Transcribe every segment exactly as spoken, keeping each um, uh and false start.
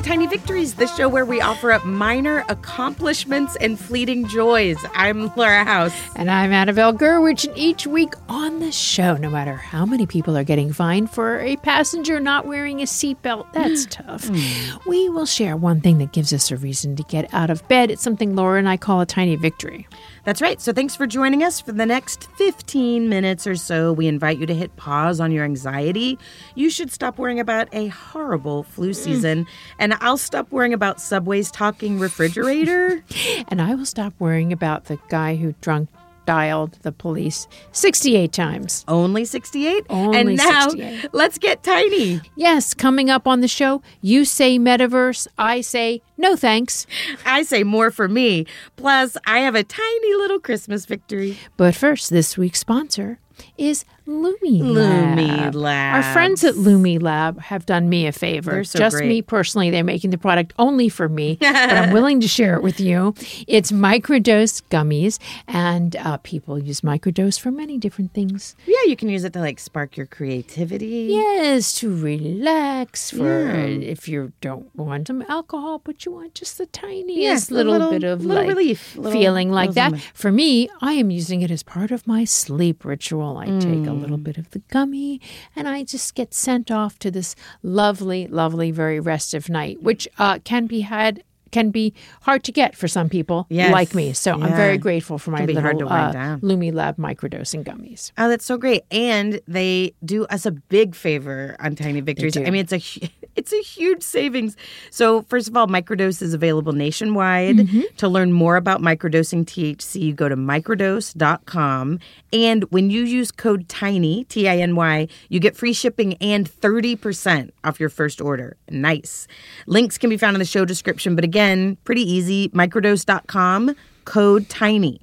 to Tiny Victories, the show where we offer up minor accomplishments and fleeting joys. I'm Laura House. And I'm Annabelle Gurwitch. And each week on the show, no matter how many people are getting fined for a passenger not wearing a seatbelt, that's tough, mm. we will share one thing that gives us a reason to get out of bed. It's something Laura and I call a tiny victory. That's right. So thanks for joining us for the next fifteen minutes or so. We invite you to hit pause on your anxiety. You should stop worrying about a horrible flu season. Mm. And I'll stop worrying about Subway's talking refrigerator. And I will stop worrying about the guy who drunk dialed the police sixty-eight times. Only sixty-eight? Only and now, sixty-eight. Let's get tiny. Yes, coming up on the show, you say metaverse, I say no thanks. I say more for me. Plus, I have a tiny little Christmas victory. But first, this week's sponsor is Lumi Lab. Lumi Lab. Our friends at Lumi Lab have done me a favor. They're so Just great. me personally. They're making the product only for me, but I'm willing to share it with you. It's microdose gummies, and uh, people use microdose for many different things. Yeah, you can use it to like spark your creativity. Yes, to relax. For yeah. If you don't want some alcohol, but you want just the tiniest yes, little, little bit of little like relief, little, feeling like that. Zoom. For me, I am using it as part of my sleep ritual. I take mm. a little bit of the gummy, and I just get sent off to this lovely, lovely, very restive night, which uh, can be had can be hard to get for some people yes. like me. So yeah. I'm very grateful for my little uh, Lumi Lab microdosing gummies. Oh, that's so great! And they do us a big favor on Tiny Victories. I mean, it's a it's a huge savings. So first of all, microdose is available nationwide. Mm-hmm. To learn more about microdosing T H C, you go to microdose dot com. And when you use code TINY, T I N Y, you get free shipping and thirty percent off your first order. Nice. Links can be found in the show description, but again, Again, pretty easy. microdose dot com, code TINY.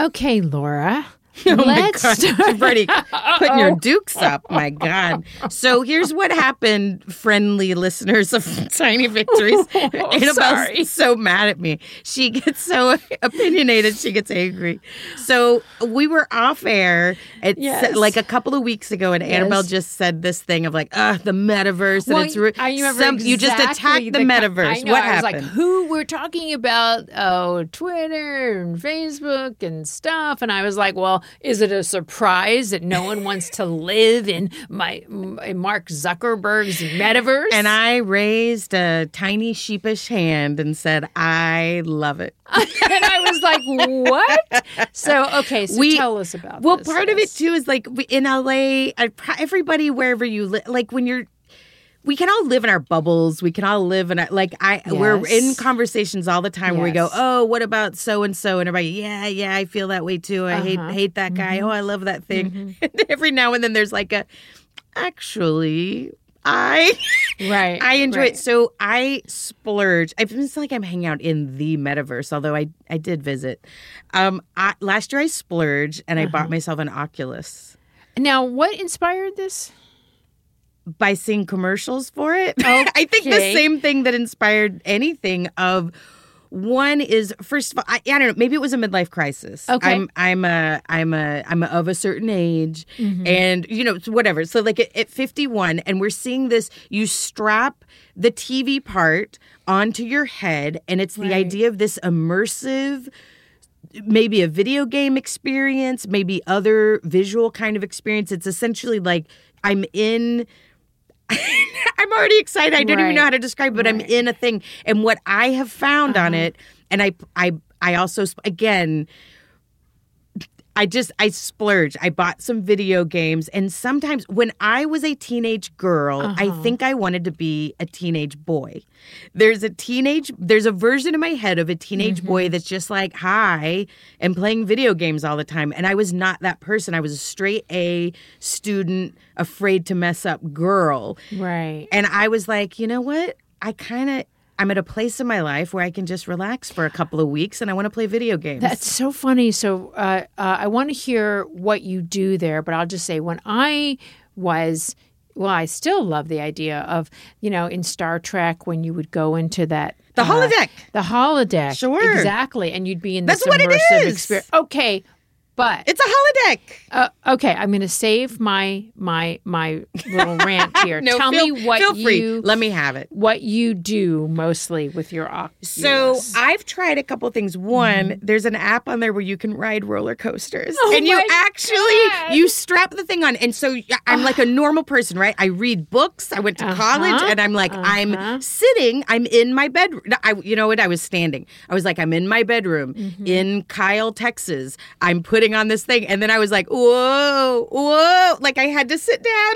Okay, Laura. Oh Let's my God. Start. You've already putting your dukes up. My God. So here's what happened, friendly listeners of Tiny Victories. Oh, Annabelle's so mad at me. She gets so opinionated. She gets angry. So we were off air at yes. se- like a couple of weeks ago, and yes. Annabelle just said this thing of like, ah, the metaverse. Well, and it's re- I remember some, exactly you just attacked the, the metaverse. I know, what I happened? Was like, who we're talking about? Oh, Twitter and Facebook and stuff. And I was like, well, is it a surprise that no one wants to live in my in Mark Zuckerberg's metaverse? And I raised a tiny sheepish hand and said, I love it. And I was like, what? So, okay, so we, tell us about well, this. Well, part this. of it, too, is like in L A, everybody, wherever you live, like when you're We can all live in our bubbles. We can all live in our, like I. Yes. We're in conversations all the time yes. where we go, oh, what about so and so? And everybody, yeah, yeah, I feel that way too. I uh-huh. hate hate that guy. Mm-hmm. Oh, I love that thing. Mm-hmm. And every now and then there's like a, actually, I, right, I enjoy right. it. So I splurge. It's not like I'm hanging out in the metaverse, although I I did visit. Um, I, last year I splurged and uh-huh. I bought myself an Oculus. Now, what inspired this? By seeing commercials for it. Okay. I think the same thing that inspired anything of one is, first of all, I, I don't know, maybe it was a midlife crisis. Okay. I'm I'm a I'm a I'm a, of a certain age mm-hmm. and you know whatever. So like at, at fifty-one, and we're seeing this, you strap the T V part onto your head, and it's right. the idea of this immersive, maybe a video game experience, maybe other visual kind of experience. It's essentially like I'm in I'm already excited. I don't right. even know how to describe it, but right. I'm in a thing. And what I have found uh-huh. on it, and I, I, I also, again, I just, I splurged. I bought some video games. And sometimes when I was a teenage girl, uh-huh. I think I wanted to be a teenage boy. There's a teenage, there's a version in my head of a teenage mm-hmm. boy that's just like, hi, and playing video games all the time. And I was not that person. I was a straight A student, afraid to mess up girl. Right. And I was like, you know what? I kind of, I'm at a place in my life where I can just relax for a couple of weeks, and I want to play video games. That's so funny. So uh, uh, I want to hear what you do there, but I'll just say when I was, well, I still love the idea of, you know, in Star Trek when you would go into that. The holodeck. Uh, the holodeck. Sure. Exactly. And you'd be in this That's immersive what it is. Experience. Okay. But it's a holodeck. Uh, okay, I'm going to save my my my little rant here. no, Tell feel, me what feel free. you let me have it. What you do mostly with your Oculus? So I've tried a couple things. One, mm-hmm. there's an app on there where you can ride roller coasters, oh and you actually God. you strap the thing on. And so I'm like a normal person, right? I read books. I went to uh-huh. college, and I'm like uh-huh. I'm sitting. I'm in my bedroom. I, you know what? I was standing. I was like I'm in my bedroom mm-hmm. in Kyle, Texas. I'm putting on this thing, and then I was like, whoa, whoa, like I had to sit down.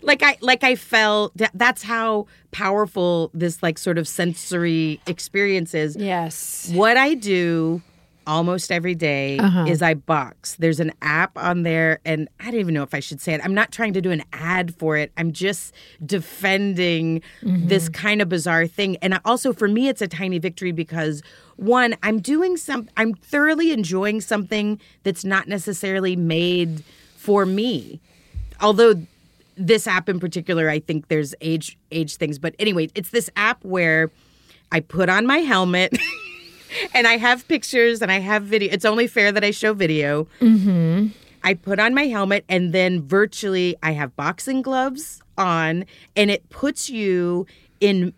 like I like I felt that that's how powerful this like sort of sensory experience is. Yes. What I do almost every day uh-huh. is I box. There's an app on there, and I don't even know if I should say it. I'm not trying to do an ad for it. I'm just defending mm-hmm. this kind of bizarre thing. And also for me, it's a tiny victory because one, I'm doing some, I'm thoroughly enjoying something that's not necessarily made for me. Although this app in particular, I think there's age age things. But anyway, it's this app where I put on my helmet. And I have pictures and I have video. It's only fair that I show video. Mm-hmm. I put on my helmet and then virtually I have boxing gloves on. And it puts you in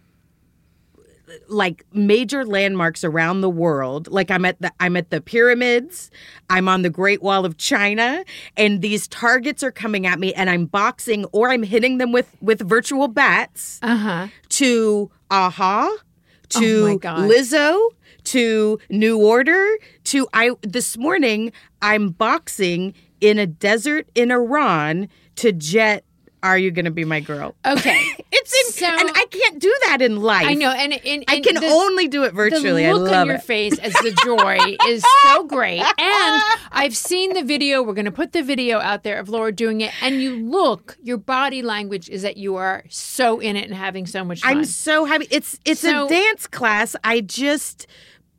like major landmarks around the world. Like I'm at the I'm at the pyramids. I'm on the Great Wall of China. And these targets are coming at me and I'm boxing or I'm hitting them with, with virtual bats uh-huh. to Aha, to oh my God. Lizzo. To New Order, to I this morning I'm boxing in a desert in Iran to Jet. Are you gonna be my girl? Okay, it's in, so, and I can't do that in life. I know, and, and, and I can this, only do it virtually. The look I love on your it. face as the joy is so great, and I've seen the video. We're gonna put the video out there of Laura doing it, and you look. Your body language is that you are so in it and having so much fun. I'm so happy. It's it's so, a dance class. I just.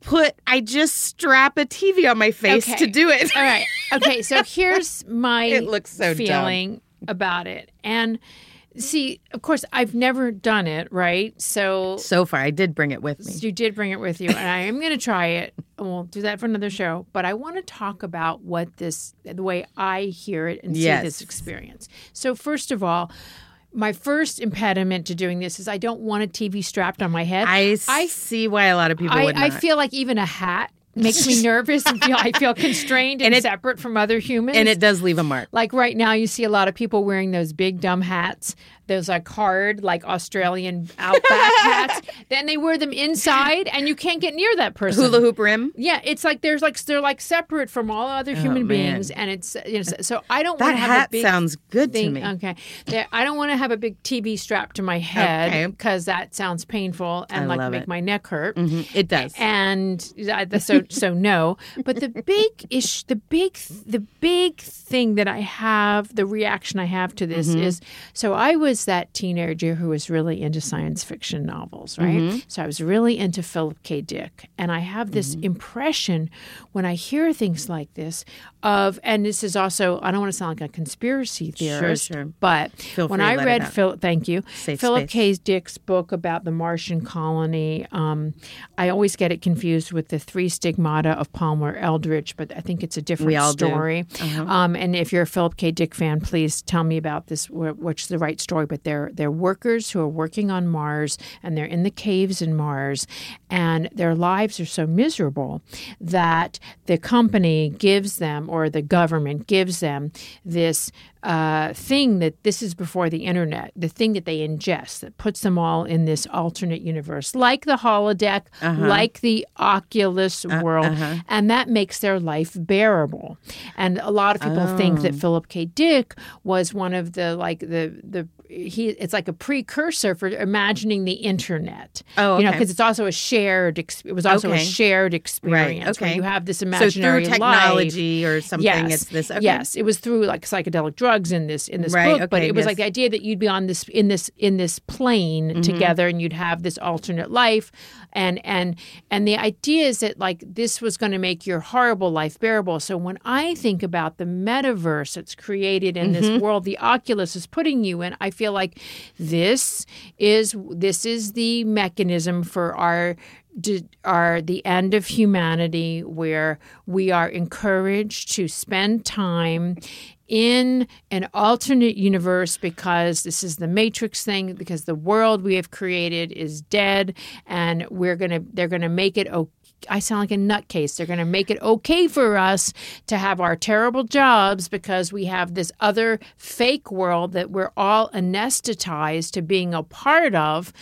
Put I just strap a T V on my face okay. to do it. All right. Okay, so here's my it looks so feeling dumb. about it. And see, of course, I've never done it, right? So So far, I did bring it with me. You did bring it with you, and I am going to try it. And we'll do that for another show. But I want to talk about what this, the way I hear it and yes. see this experience. So first of all, my first impediment to doing this is I don't want a T V strapped on my head. I, I see why a lot of people I, would not. I feel like even a hat makes me nervous and feel I feel constrained and, and it, separate from other humans. And it does leave a mark. Like right now you see a lot of people wearing those big dumb hats. Those like hard, like Australian outback hats. Then they wear them inside, and you can't get near that person. Hula hoop rim. Yeah, it's like there's like they're like separate from all other human oh, beings, and it's you know, so I don't want to have hat a big sounds good thing. to me. Okay, there, I don't want to have a big T V strapped to my head because okay. that sounds painful and I like love make it. my neck hurt. Mm-hmm. It does, and uh, so so no. But the big ish, the big the big thing that I have, the reaction I have to this mm-hmm. is so I was. that teenager who was really into science fiction novels, right? Mm-hmm. So I was really into Philip K. Dick. And I have this mm-hmm. impression when I hear things like this of, and this is also, I don't want to sound like a conspiracy theorist, sure, sure. but Feel when I read, Phil, thank you, Safe Philip space. K. Dick's book about the Martian colony, um, I always get it confused with the Three Stigmata of Palmer Eldridge, but I think it's a different story. Uh-huh. Um, and if you're a Philip K. Dick fan, please tell me about this, what's the right story. But they're they're workers who are working on Mars, and they're in the caves in Mars, and their lives are so miserable that the company gives them, or the government gives them, this uh, thing that this is before the internet, the thing that they ingest that puts them all in this alternate universe, like the holodeck, uh-huh. like the Oculus uh, world, uh-huh. and that makes their life bearable. And a lot of people oh. think that Philip K. Dick was one of the like the the. He, it's like a precursor for imagining the internet. Oh, okay. You know, because it's also a shared. It was also okay. a shared experience. Right. Okay. Where you have this imaginary so through technology life. or something. Yes. It's this. Okay. Yes. It was through like psychedelic drugs in this in this right. book, okay. but it was yes. like the idea that you'd be on this in this in this plane mm-hmm. together, and you'd have this alternate life, and and and the idea is that like this was going to make your horrible life bearable. So when I think about the metaverse that's created in mm-hmm. this world, the Oculus is putting you in. I feel like this is this is the mechanism for our are the end of humanity, where we are encouraged to spend time in an alternate universe because this is the Matrix thing, because the world we have created is dead, and we're gonna they're gonna make it okay. I sound like a nutcase. They're going to make it okay for us to have our terrible jobs because we have this other fake world that we're all anesthetized to being a part of.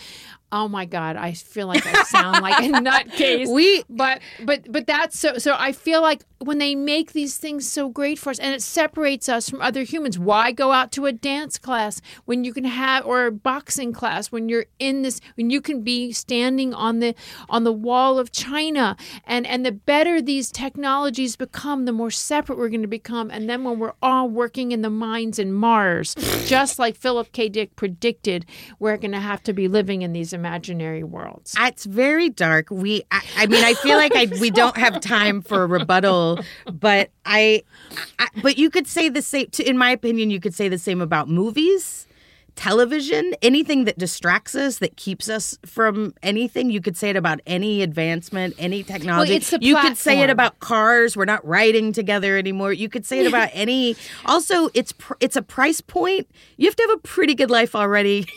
Oh my God, I feel like I sound like a nutcase. We, but but but that's so. So I feel like when they make these things so great for us, and it separates us from other humans. Why go out to a dance class when you can have, or a boxing class, when you're in this, when you can be standing on the on the wall of China? And and the better these technologies become, the more separate we're going to become. And then when we're all working in the mines in Mars, just like Philip K. Dick predicted, we're going to have to be living in these imaginary worlds. It's very dark. We, I, I mean, I feel like I, we don't have time for a rebuttal, but I, I, but you could say the same, in my opinion, you could say the same about movies, television, anything that distracts us, that keeps us from anything. You could say it about any advancement, any technology. Well, it's the platform. You could say it about cars. We're not riding together anymore. You could say it about any, also it's, pr- it's a price point. You have to have a pretty good life already.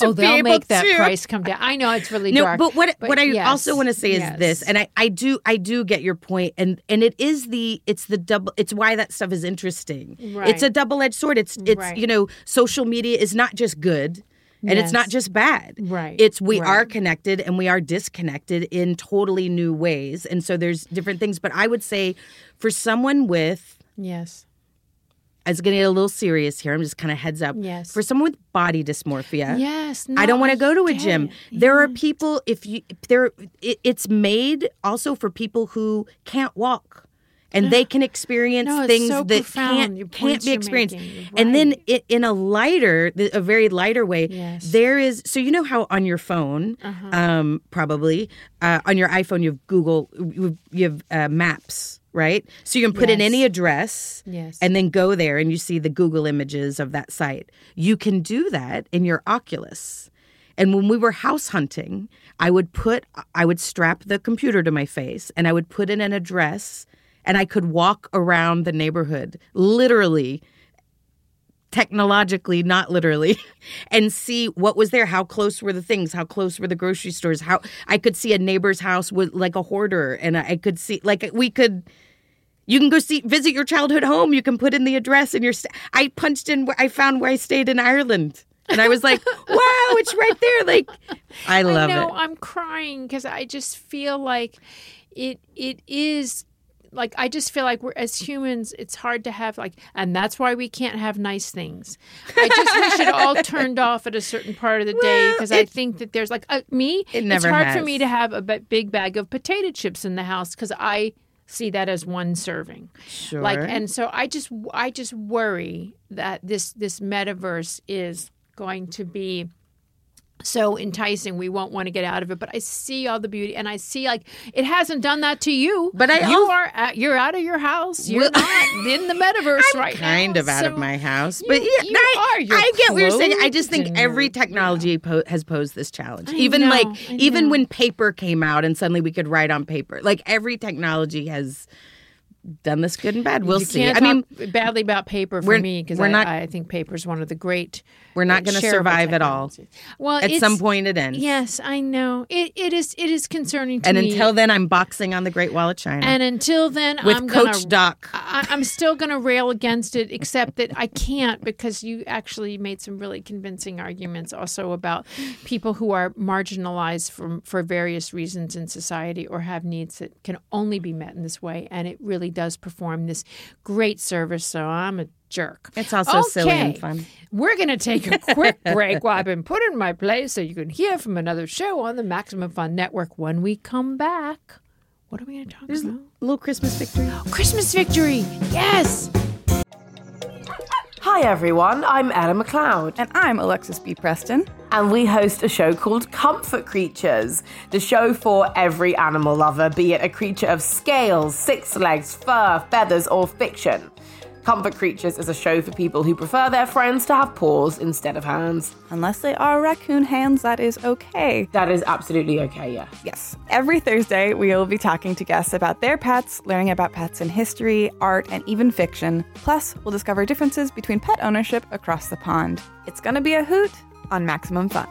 Oh, they'll make that to. price come down. I know it's really no, dark. But what but what I yes, also want to say is yes. this, and I, I do I do get your point, and and it is the it's the double it's why that stuff is interesting. Right. It's a double-edged sword. It's it's right. you know, social media is not just good. And yes. it's not just bad. Right. It's we right. are connected and we are disconnected in totally new ways. And so there's different things. But I would say for someone with Yes. I was going to get a little serious here. I'm just kind of heads up. Yes. For someone with body dysmorphia, yes, no, I don't want to go to a gym. Yeah. There are people, if you, if there, it, it's made also for people who can't walk. And they can experience no, things so that profound. can't can't be experienced. Making, right. And then it, in a lighter, a very lighter way, yes. there is. So you know how on your phone, uh-huh. um, probably uh, on your iPhone, you have Google, you have uh, Maps, right? So you can put yes. in any address, yes. and then go there, and you see the Google images of that site. You can do that in your Oculus. And when we were house hunting, I would put, I would strap the computer to my face, and I would put in an address. And I could walk around the neighborhood, literally, technologically, not literally, and see what was there, how close were the things, how close were the grocery stores, how I could see a neighbor's house with like a hoarder, and I could see, like, we could, you can go see, visit your childhood home, you can put in the address, and your, st- I punched in, I found where I stayed in Ireland. And I was like, wow, it's right there. Like, I love it. I know, it. I'm crying because I just feel like it. it is Like, I just feel like we're, as humans, it's hard to have, like, and that's why we can't have nice things. I just wish it all turned off at a certain part of the well, day, because I think that there's, like, uh, me, it never it's hard has. for me to have a big bag of potato chips in the house, because I see that as one serving. Sure. Like, and so I just, I just worry that this, this metaverse is going to be so enticing, we won't want to get out of it. But I see all the beauty, and I see, like, it hasn't done that to you. But I you also, are at, you're out of your house. You're well, not in the metaverse I'm right now. I'm kind of out so of my house, but you, yeah, you I, are. You're I get what you're saying. I just think every technology yeah. po- has posed this challenge. I even know, like I even know. when paper came out, and suddenly we could write on paper. Like every technology has done this good and bad. We'll you see. Can't I talk mean, badly about paper for me because I, I think paper is one of the great. We're not going to survive at all. Well, at some point it ends. Yes, I know. It it is it is concerning to and me. And until then, I'm boxing on the Great Wall of China. And until then, with I'm Coach gonna, Doc, I, I'm still going to rail against it, except that I can't because you actually made some really convincing arguments also about people who are marginalized from for various reasons in society or have needs that can only be met in this way, and it really does perform this great service, so I'm a jerk. It's also okay. silly and fun. We're going to take a quick break while I've been put in my place so you can hear from another show on the Maximum Fun Network. When we come back, what are we going to talk There's about? A little Christmas victory. Oh, Christmas victory! Yes! Hi everyone, I'm Ella MacLeod. And I'm Alexis B. Preston. And we host a show called Comfort Creatures, the show for every animal lover, be it a creature of scales, six legs, fur, feathers, or fiction. Comfort Creatures is a show for people who prefer their friends to have paws instead of hands. Unless they are raccoon hands, that is okay. That is absolutely okay, yeah. Yes. Every Thursday, we will be talking to guests about their pets, learning about pets in history, art, and even fiction. Plus, we'll discover differences between pet ownership across the pond. It's going to be a hoot on Maximum Fun.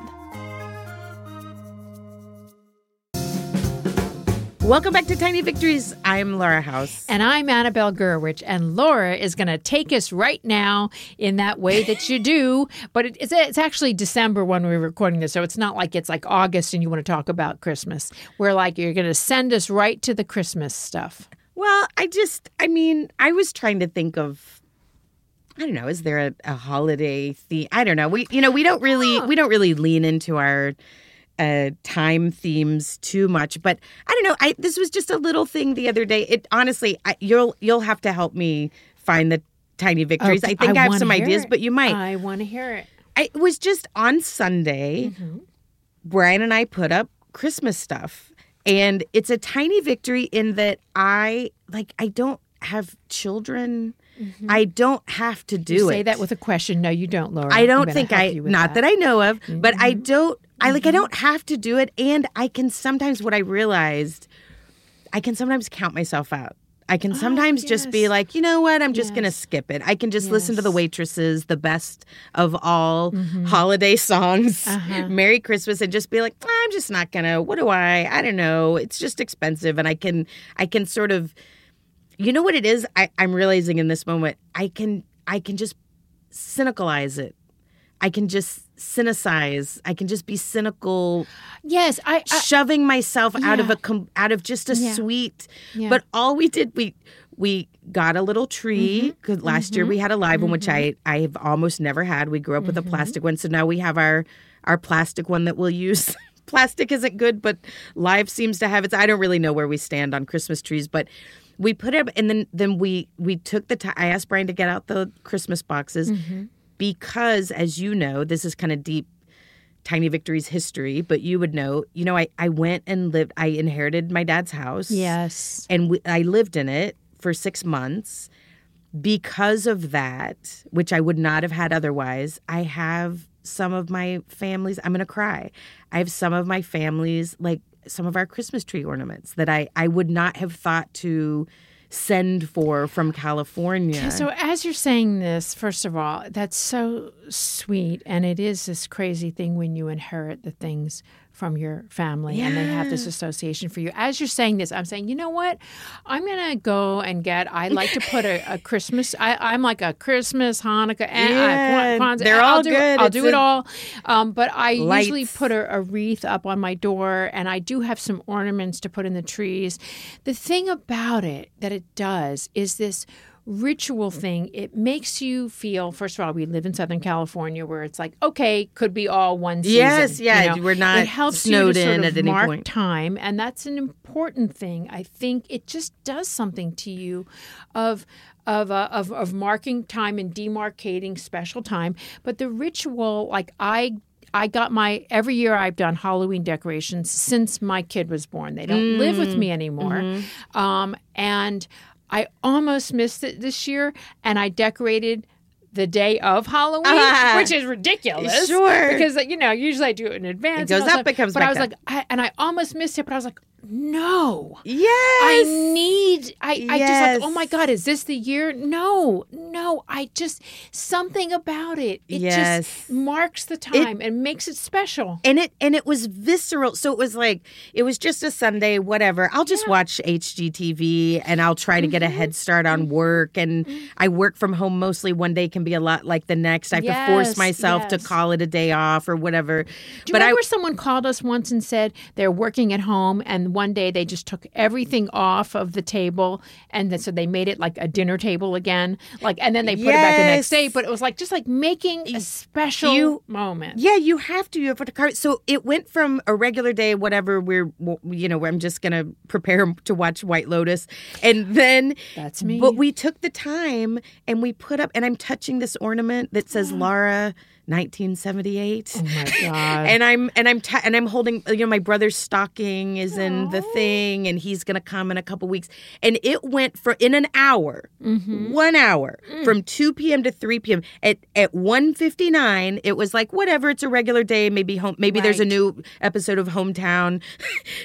Welcome back to Tiny Victories. I'm Laura House. And I'm Annabelle Gurwitch. And Laura is going to take us right now in that way that you do. But it, it's, it's actually December when we're recording this. So it's not like it's like August and you want to talk about Christmas. We're like, you're going to send us right to the Christmas stuff. Well, I just, I mean, I was trying to think of, I don't know, is there a, a holiday theme? I don't know. We, you know, we don't really, oh. we don't really lean into our... Uh, time themes too much, but I don't know. I this was just a little thing the other day. It honestly, I, you'll you'll have to help me find the tiny victories. Oh, I think I, I have some ideas, it. but you might. I want to hear it. I, it was just on Sunday. Mm-hmm. Brian and I put up Christmas stuff, and it's a tiny victory in that I like I don't have children. Mm-hmm. I don't have to do you say it. Say that with a question. No, you don't, Laura. I don't think I. Not that. that I know of, mm-hmm. but I don't. I like I don't have to do it, and I can sometimes what I realized I can sometimes count myself out. I can sometimes oh, yes. just be like, you know what, I'm just yes. going to skip it. I can just yes. listen to The Waitresses, the best of all mm-hmm. holiday songs, uh-huh. Merry Christmas, and just be like, I'm just not going to. What do I? I don't know. It's just expensive, and I can I can sort of you know what it is? I, I'm realizing in this moment, I can I can just cynicalize it. I can just cynicize. I can just be cynical. Yes, I, I shoving myself yeah. out of a out of just a yeah. sweet. Yeah. But all we did we we got a little tree. Mm-hmm. 'Cause last mm-hmm. year we had a live mm-hmm. one, which I I've almost never had. We grew up with mm-hmm. a plastic one, so now we have our our plastic one that we'll use. Plastic isn't good, but live seems to have its. I don't really know where we stand on Christmas trees, but. We put it up, and then, then we, we took the time. I asked Brian to get out the Christmas boxes mm-hmm. because, as you know, this is kind of deep Tiny Victories history, but you would know, you know, I, I went and lived, I inherited my dad's house. Yes. And we, I lived in it for six months. Because of that, which I would not have had otherwise, I have some of my family's, I'm going to cry. I have some of my family's, like, some of our Christmas tree ornaments that I, I would not have thought to send for from California. So as you're saying this, first of all, that's so sweet. And it is this crazy thing when you inherit the things from your family yeah. and they have this association for you. As you're saying this, I'm saying, you know what? I'm going to go and get, I like to put a, a Christmas, I, I'm like a Christmas, Hanukkah, and yeah, I, Kwanzaa. They're and all I'll do, good. I'll it's do it all. Um, but I lights. usually put a, a wreath up on my door, and I do have some ornaments to put in the trees. The thing about it that it does is this ritual thing. It makes you feel, first of all, we live in Southern California where it's like, okay, could be all one season. Yes, yeah, you know? We're not it helps snowed you to in sort of at mark any point. Time, and that's an important thing. I think it just does something to you of of uh, of, of marking time and demarcating special time. But the ritual, like I I got my, every year I've done Halloween decorations since my kid was born. They don't mm. live with me anymore. Mm-hmm. Um, and I almost missed it this year, and I decorated the day of Halloween, uh, which is ridiculous. Sure. Because, you know, usually I do it in advance. It goes up, it comes back up. But I was like, I, and I almost missed it, but I was like, no. Yes. I need, I, yes. I just like, oh my God, is this the year? No, no. I just, something about it. It yes. just marks the time it, and makes it special. And it and it was visceral. So it was like, it was just a Sunday, whatever. I'll just yeah. watch H G T V and I'll try to get mm-hmm. a head start on work. And mm-hmm. I work from home mostly. One day can be a lot like the next. I have yes, to force myself yes. to call it a day off or whatever. Do you but remember I, someone called us once and said they're working at home and one day they just took everything off of the table, and then, so they made it like a dinner table again. Like, and then they put yes. it back the next day. But it was like just like making a special you, moment. Yeah, you have to. You have to carve. So it went from a regular day, whatever. We're you know, I'm just gonna prepare to watch White Lotus, and then that's me. But we took the time and we put up, and I'm touching this ornament that says yeah. Laura nineteen seventy-eight. Oh my god! and I'm and I'm ta- and I'm holding. You know, my brother's stocking is Aww. in the thing, and he's gonna come in a couple weeks. And it went for in an hour, mm-hmm. one hour mm. from two p.m. to three p.m. At at one fifty-nine, it was like whatever. It's a regular day. Maybe home. Maybe right. there's a new episode of Hometown.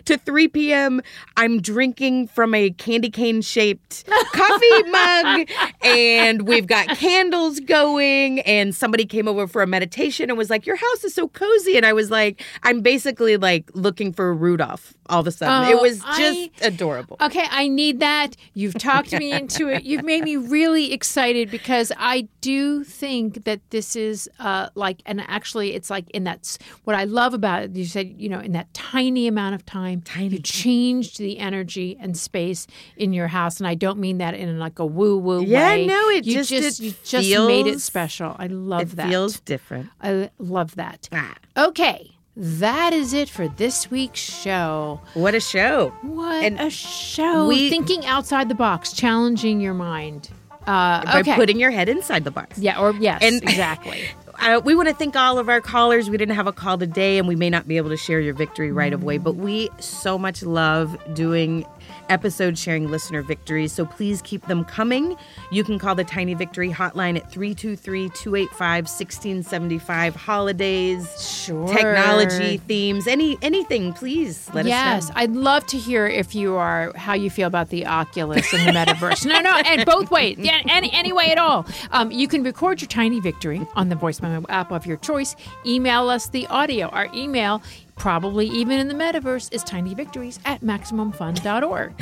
To three p.m., I'm drinking from a candy cane shaped coffee mug, and we've got candles going. And somebody came over for a meditation and was like, your house is so cozy. And I was like, I'm basically like looking for Rudolph all of a sudden. Oh, it was just I, adorable. Okay, I need that. You've talked me into it. You've made me really excited because I do think that this is uh, like, and actually it's like in that, what I love about it, you said, you know, in that tiny amount of time, tiny. you changed the energy and space in your house. And I don't mean that in like a woo-woo yeah, way. Yeah, no, it you just, just, it you just feels, made it special. I love it that. It feels different. Different. I love that. Ah. Okay, that is it for this week's show. What a show. What and a show. We, Thinking outside the box, challenging your mind. Uh, by okay. putting your head inside the box. Yeah, or yes, and, exactly. Uh, we want to thank all of our callers. We didn't have a call today, and we may not be able to share your victory right mm. away, but we so much love doing episode sharing listener victories, so please keep them coming. You can call the Tiny Victory hotline at three two three, two eight five, one six seven five. Holidays, sure. technology, themes, any anything, please let yes, us know. Yes, I'd love to hear if you are, how you feel about the Oculus and the Metaverse. no, no, and both ways, yeah, any, any way at all. Um, you can record your Tiny Victory on the Voice Memo app of your choice. Email us the audio. Our email probably even in the Metaverse is tinyvictories at maximum fun dot org.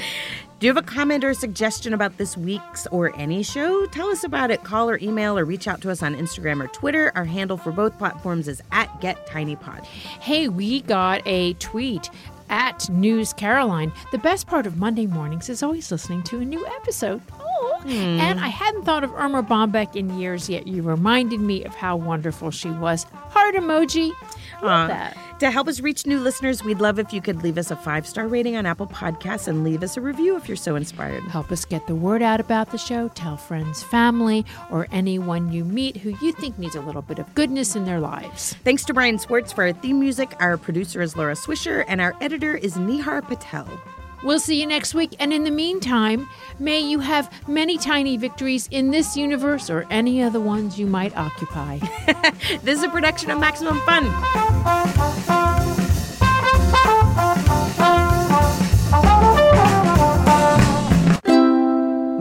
Do you have a comment or a suggestion about this week's or any show? Tell us about it. Call or email or reach out to us on Instagram or Twitter. Our handle for both platforms is at GetTinyPod. Hey, we got a tweet at News Caroline. The best part of Monday mornings is always listening to a new episode. Mm. And I hadn't thought of Irma Bombeck in years, yet you reminded me of how wonderful she was. Heart emoji. Love uh, that. To help us reach new listeners, we'd love if you could leave us a five-star rating on Apple Podcasts and leave us a review if you're so inspired. Help us get the word out about the show. Tell friends, family, or anyone you meet who you think needs a little bit of goodness in their lives. Thanks to Brian Swartz for our theme music. Our producer is Laura Swisher, and our editor is Nihar Patel. We'll see you next week. And in the meantime, may you have many tiny victories in this universe or any other ones you might occupy. This is a production of Maximum Fun.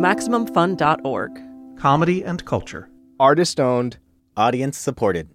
maximum fun dot org. Comedy and culture. Artist owned. Audience supported.